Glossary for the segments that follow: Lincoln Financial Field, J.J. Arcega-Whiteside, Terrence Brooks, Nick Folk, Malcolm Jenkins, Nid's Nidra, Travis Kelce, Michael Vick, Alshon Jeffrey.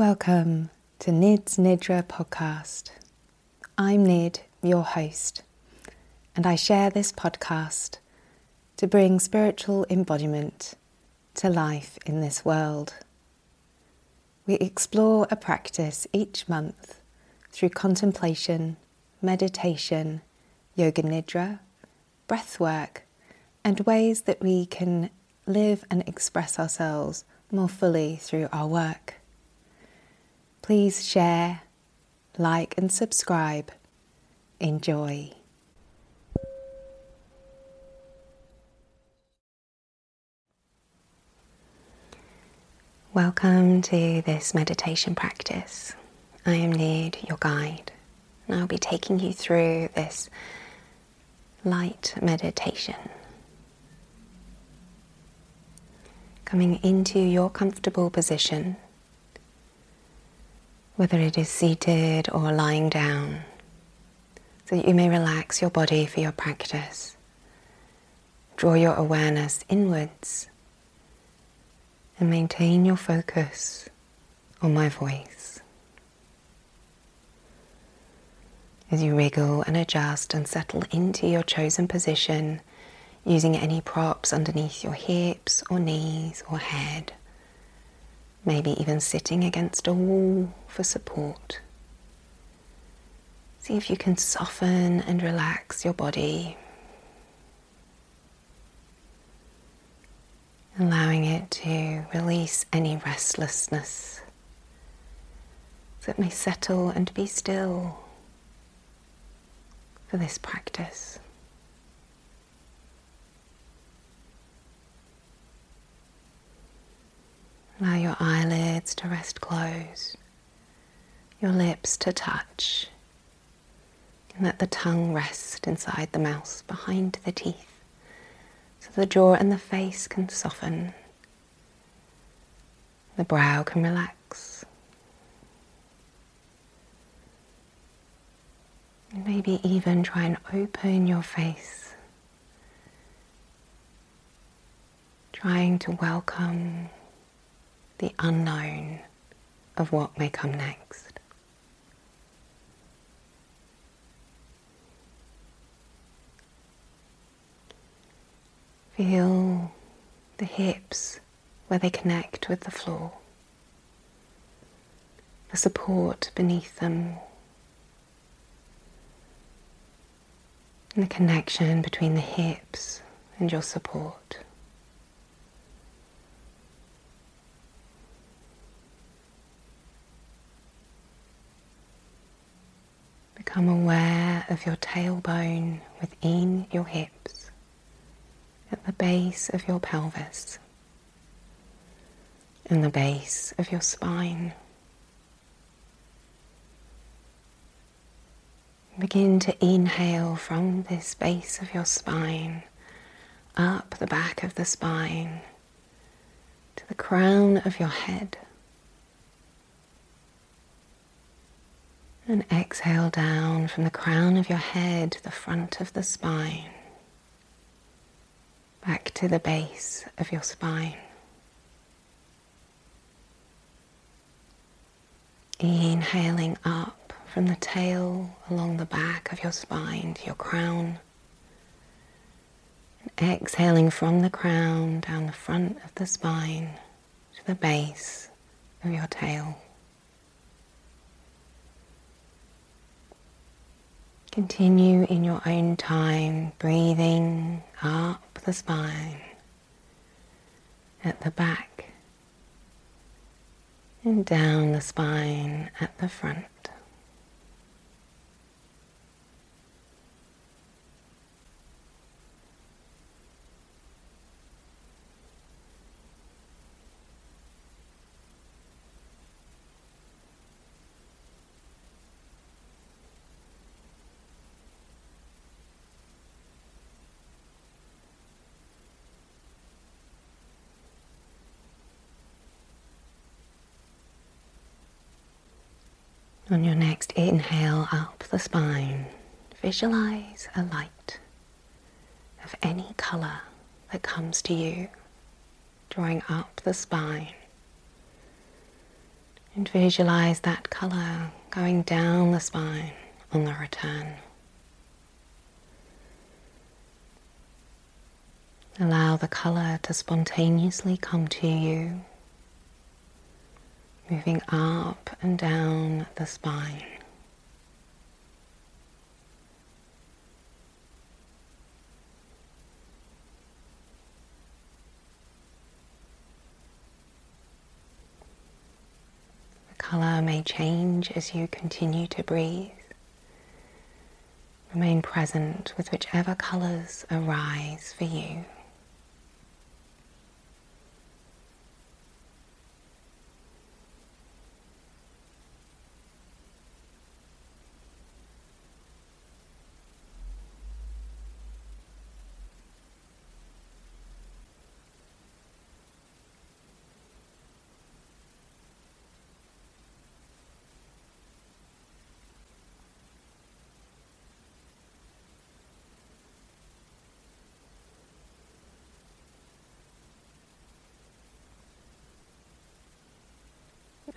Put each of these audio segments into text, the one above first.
Welcome to Nid's Nidra podcast. I'm Nid, your host, and I share this podcast to bring spiritual embodiment to life in this world. We explore a practice each month through contemplation, meditation, yoga nidra, breath work, and ways that we can live and express ourselves more fully through our work. Please share, like and subscribe. Enjoy. Welcome to this meditation practice. I am Nid, your guide, and I'll be taking you through this light meditation. Coming into your comfortable position, whether it is seated or lying down, so that you may relax your body for your practice. Draw your awareness inwards and maintain your focus on my voice. As you wriggle and adjust and settle into your chosen position, using any props underneath your hips or knees or head, maybe even sitting against a wall for support. See if you can soften and relax your body, allowing it to release any restlessness, so it may settle and be still for this practice. Allow your eyelids to rest closed, your lips to touch, and let the tongue rest inside the mouth behind the teeth, so the jaw and the face can soften, the brow can relax, and maybe even try and open your face, trying to welcome the unknown of what may come next. Feel the hips where they connect with the floor, the support beneath them, and the connection between the hips and your support. Become aware of your tailbone within your hips, at the base of your pelvis, and the base of your spine. Begin to inhale from this base of your spine, up the back of the spine, to the crown of your head. And exhale down from the crown of your head to the front of the spine, back to the base of your spine. Inhaling up from the tail along the back of your spine to your crown. And exhaling from the crown down the front of the spine to the base of your tail. Continue in your own time, breathing up the spine, at the back, and down the spine at the front. On your next inhale up the spine, visualize a light of any color that comes to you, drawing up the spine. And visualize that color going down the spine on the return. Allow the color to spontaneously come to you, moving up and down the spine. The color may change as you continue to breathe. Remain present with whichever colors arise for you.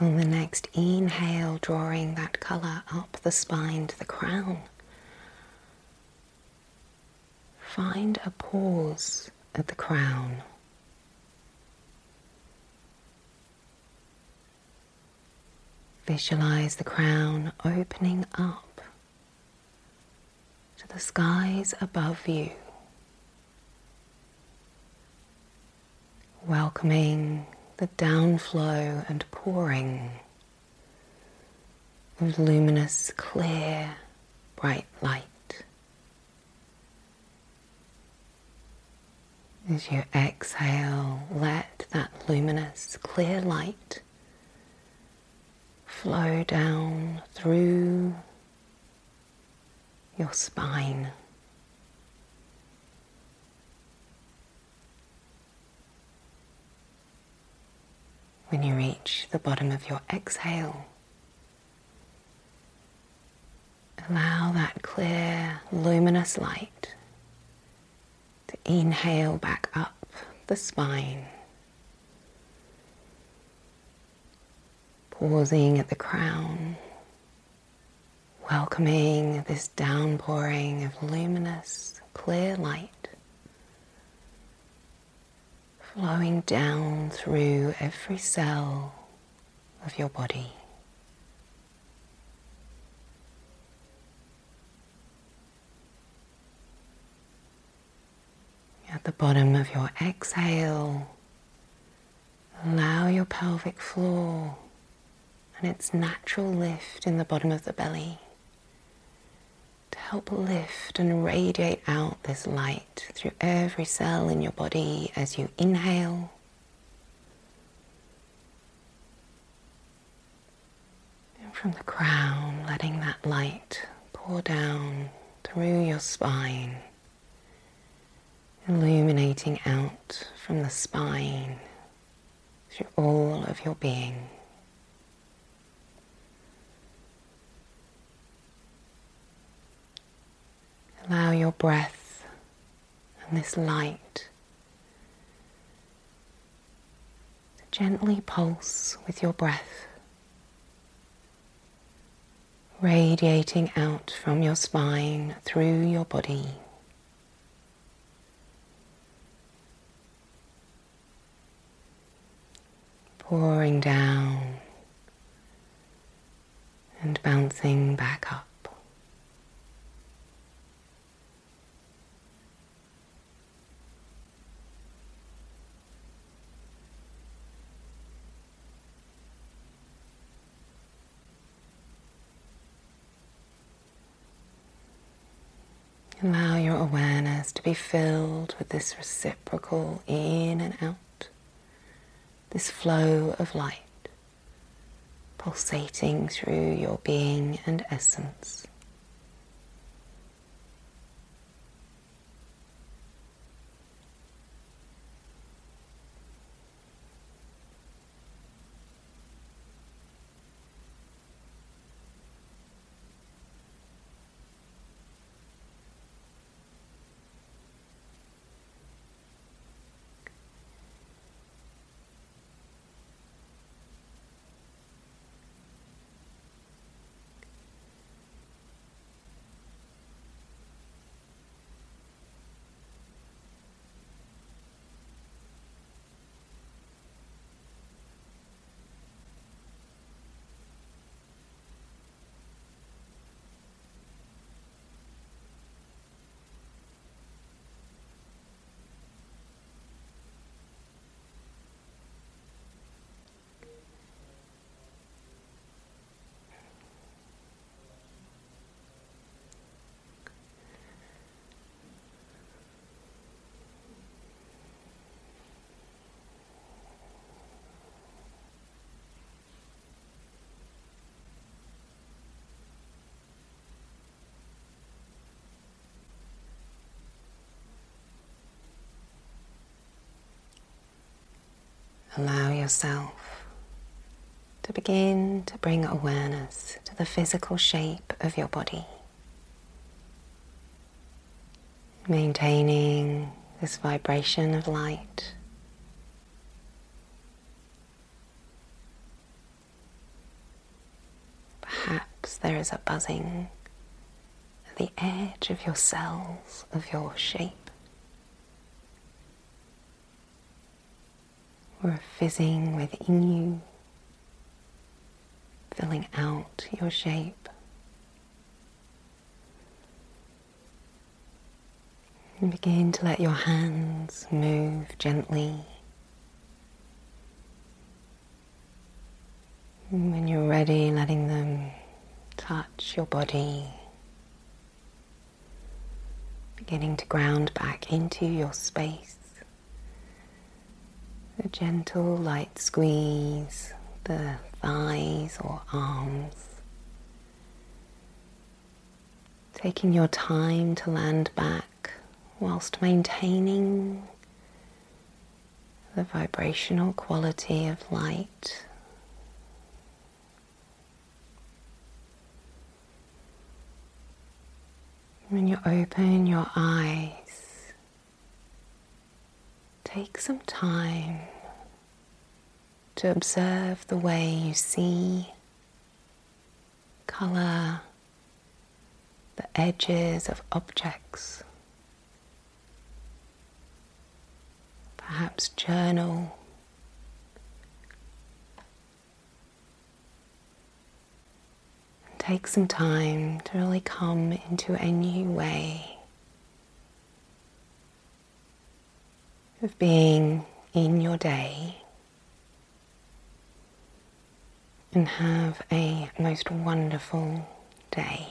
On the next inhale, drawing that colour up the spine to the crown. Find a pause at the crown. Visualise the crown opening up to the skies above you, welcoming the downflow and pouring of luminous, clear, bright light. As you exhale, let that luminous, clear light flow down through your spine. When you reach the bottom of your exhale, allow that clear, luminous light to inhale back up the spine, pausing at the crown, welcoming this downpouring of luminous, clear light flowing down through every cell of your body. At the bottom of your exhale, allow your pelvic floor and its natural lift in the bottom of the belly to help lift and radiate out this light through every cell in your body as you inhale. And from the crown, letting that light pour down through your spine, illuminating out from the spine through all of your being. Allow your breath and this light to gently pulse with your breath, radiating out from your spine through your body. Pouring down and bouncing back up. Allow your awareness to be filled with this reciprocal in and out, this flow of light pulsating through your being and essence. Allow yourself to begin to bring awareness to the physical shape of your body, maintaining this vibration of light. Perhaps there is a buzzing at the edge of your cells, of your shape, or a fizzing within you, filling out your shape. And begin to let your hands move gently. And when you're ready, letting them touch your body, beginning to ground back into your space. A gentle light squeeze the thighs or arms, taking your time to land back, whilst maintaining the vibrational quality of light. When you open your eyes, take some time to observe the way you see, colour, the edges of objects. Perhaps journal. And take some time to really come into a new way of being in your day, and have a most wonderful day.